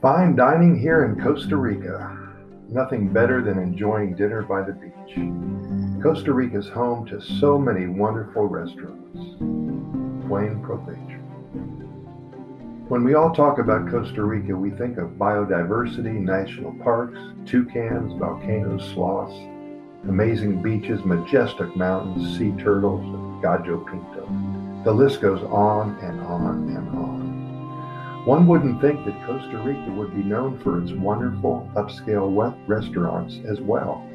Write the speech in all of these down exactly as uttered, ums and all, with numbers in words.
Fine dining here in Costa Rica. Nothing better than enjoying dinner by the beach. Costa Rica is home to so many wonderful restaurants. Plain profature. When we all talk about Costa Rica, we think of biodiversity, national parks, toucans, volcanoes, sloths, amazing beaches, majestic mountains, sea turtles, and gallo pinto. The list goes on and on and on. One wouldn't think that Costa Rica would be known for its wonderful upscale restaurants as well,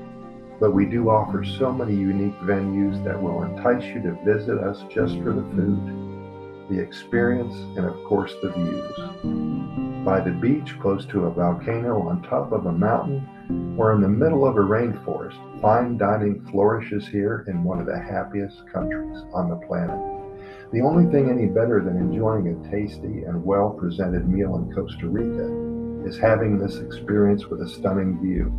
but we do offer so many unique venues that will entice you to visit us just for the food, the experience, and of course the views. By the beach, close to a volcano, on top of a mountain, or in the middle of a rainforest, fine dining flourishes here in one of the happiest countries on the planet. The only thing any better than enjoying a tasty and well-presented meal in Costa Rica is having this experience with a stunning view,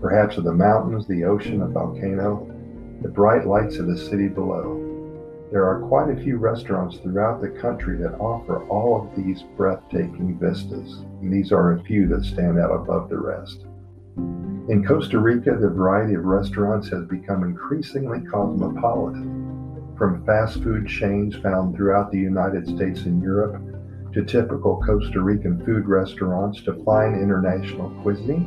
perhaps of the mountains, the ocean, a volcano, the bright lights of the city below. There are quite a few restaurants throughout the country that offer all of these breathtaking vistas, and these are a few that stand out above the rest. In Costa Rica, the variety of restaurants has become increasingly cosmopolitan. From fast food chains found throughout the United States and Europe, to typical Costa Rican food restaurants, to fine international cuisine.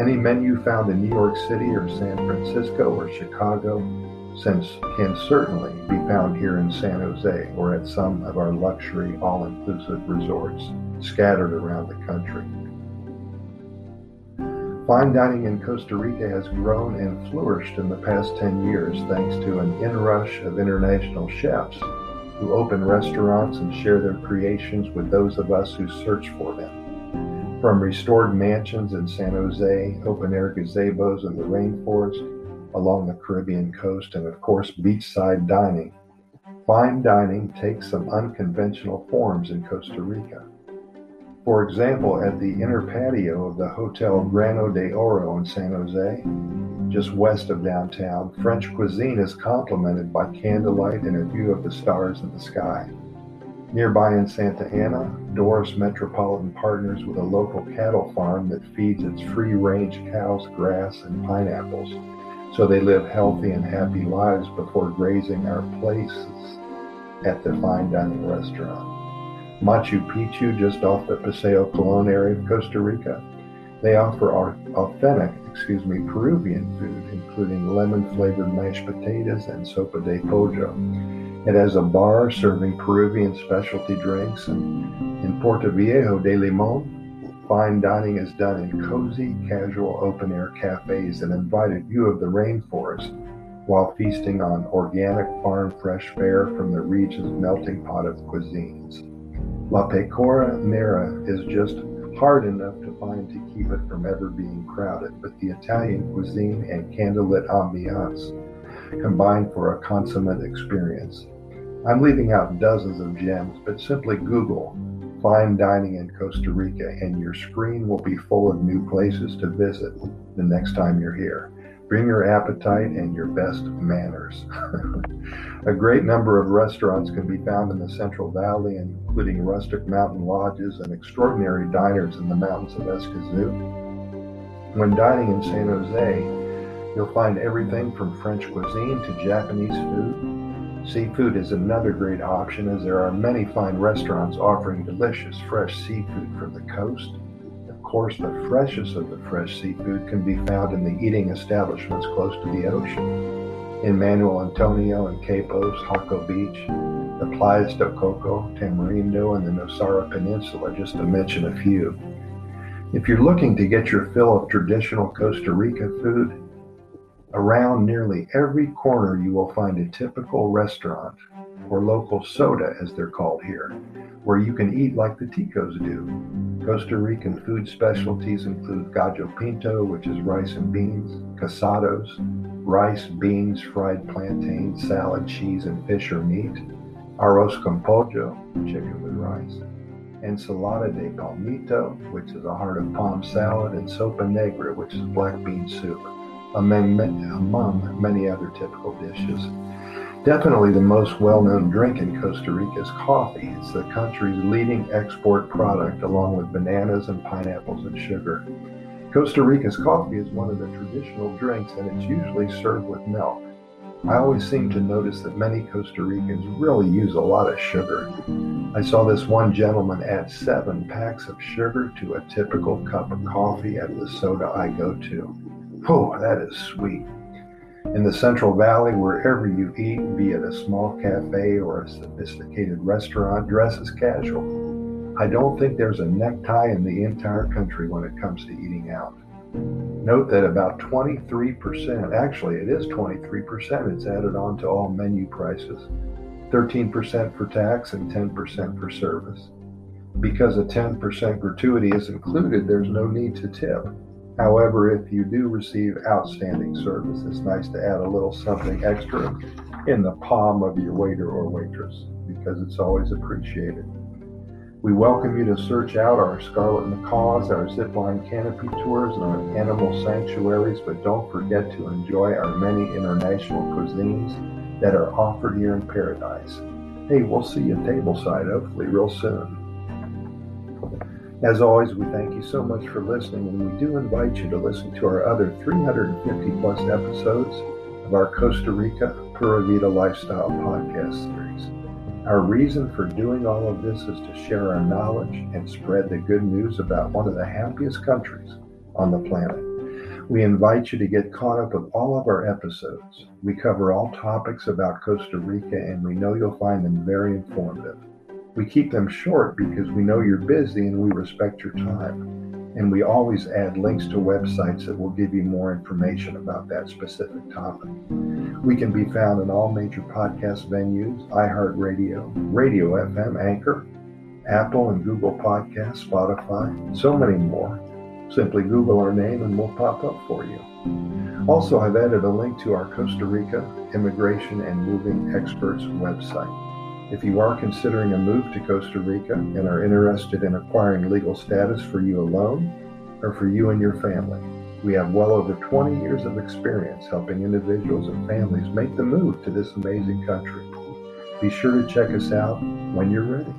Any menu found in New York City or San Francisco or Chicago since can certainly be found here in San Jose or at some of our luxury all-inclusive resorts scattered around the country. Fine dining in Costa Rica has grown and flourished in the past ten years thanks to an inrush of international chefs who open restaurants and share their creations with those of us who search for them. From restored mansions in San Jose, open-air gazebos in the rainforest, along the Caribbean coast, and of course beachside dining, fine dining takes some unconventional forms in Costa Rica. For example, at the inner patio of the Hotel Grano de Oro in San Jose, just west of downtown, French cuisine is complemented by candlelight and a view of the stars in the sky. Nearby in Santa Ana, Doris Metropolitan partners with a local cattle farm that feeds its free-range cows grass and pineapples, so they live healthy and happy lives before grazing our places at the fine dining restaurant. Machu Picchu, just off the Paseo Colón area of Costa Rica. They offer authentic, excuse me, Peruvian food, including lemon-flavored mashed potatoes and sopa de pollo. It has a bar serving Peruvian specialty drinks, and in Portoviejo de Limon, fine dining is done in cozy, casual, open-air cafes that invite a view of the rainforest while feasting on organic farm-fresh fare from the region's melting pot of cuisines. La Pecora Nera is just hard enough to find to keep it from ever being crowded, but the Italian cuisine and candlelit ambiance combine for a consummate experience. I'm leaving out dozens of gems, but simply Google fine dining in Costa Rica and your screen will be full of new places to visit the next time you're here. Bring your appetite and your best manners. A great number of restaurants can be found in the Central Valley, including rustic mountain lodges and extraordinary diners in the mountains of Escazú. When dining in San Jose, you'll find everything from French cuisine to Japanese food. Seafood is another great option, as there are many fine restaurants offering delicious fresh seafood from the coast. Of course, the freshest of the fresh seafood can be found in the eating establishments close to the ocean. In Manuel Antonio and Capos, Jaco Beach, the Playas del Coco, Tamarindo, and the Nosara Peninsula, just to mention a few. If you're looking to get your fill of traditional Costa Rica food, around nearly every corner you will find a typical restaurant, or local soda as they're called here, where you can eat like the Ticos do. Costa Rican food specialties include gallo pinto, which is rice and beans, casados, rice, beans, fried plantain, salad, cheese, and fish or meat, arroz con pollo, chicken with rice, ensalada de palmito, which is a heart of palm salad, and sopa negra, which is black bean soup. among, among many other typical dishes. Definitely the most well-known drink in Costa Rica is coffee. It's the country's leading export product, along with bananas and pineapples and sugar. Costa Rica's coffee is one of the traditional drinks, and it's usually served with milk. I always seem to notice that many Costa Ricans really use a lot of sugar. I saw this one gentleman add seven packs of sugar to a typical cup of coffee at the soda I go to. Oh, that is sweet. In the Central Valley, wherever you eat, be it a small cafe or a sophisticated restaurant, dress is casual. I don't think there's a necktie in the entire country when it comes to eating out. Note that about twenty-three percent, actually it is twenty-three percent, it's added on to all menu prices, thirteen percent for tax and ten percent for service. Because a ten percent gratuity is included, there's no need to tip. However, if you do receive outstanding service, it's nice to add a little something extra in the palm of your waiter or waitress, because it's always appreciated. We welcome you to search out our Scarlet Macaws, our Zipline Canopy Tours, and our animal sanctuaries, but don't forget to enjoy our many international cuisines that are offered here in paradise. Hey, we'll see you tableside, hopefully real soon. As always, we thank you so much for listening, and we do invite you to listen to our other three hundred fifty plus episodes of our Costa Rica Pura Vida Lifestyle Podcast series. Our reason for doing all of this is to share our knowledge and spread the good news about one of the happiest countries on the planet. We invite you to get caught up with all of our episodes. We cover all topics about Costa Rica, and we know you'll find them very informative. We keep them short because we know you're busy and we respect your time. And we always add links to websites that will give you more information about that specific topic. We can be found in all major podcast venues, iHeartRadio, Radio F M, Anchor, Apple and Google Podcasts, Spotify, so many more. Simply Google our name and we'll pop up for you. Also, I've added a link to our Costa Rica Immigration and Moving Experts website. If you are considering a move to Costa Rica and are interested in acquiring legal status for you alone or for you and your family, we have well over twenty years of experience helping individuals and families make the move to this amazing country. Be sure to check us out when you're ready.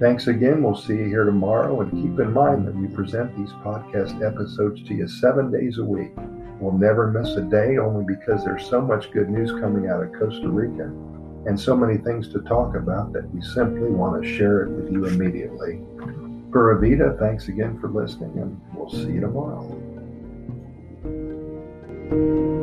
Thanks again. We'll see you here tomorrow. And keep in mind that we present these podcast episodes to you seven days a week. We'll never miss a day, only because there's so much good news coming out of Costa Rica and so many things to talk about that we simply want to share it with you immediately. Pura Vida, thanks again for listening, and we'll see you tomorrow. Thank you.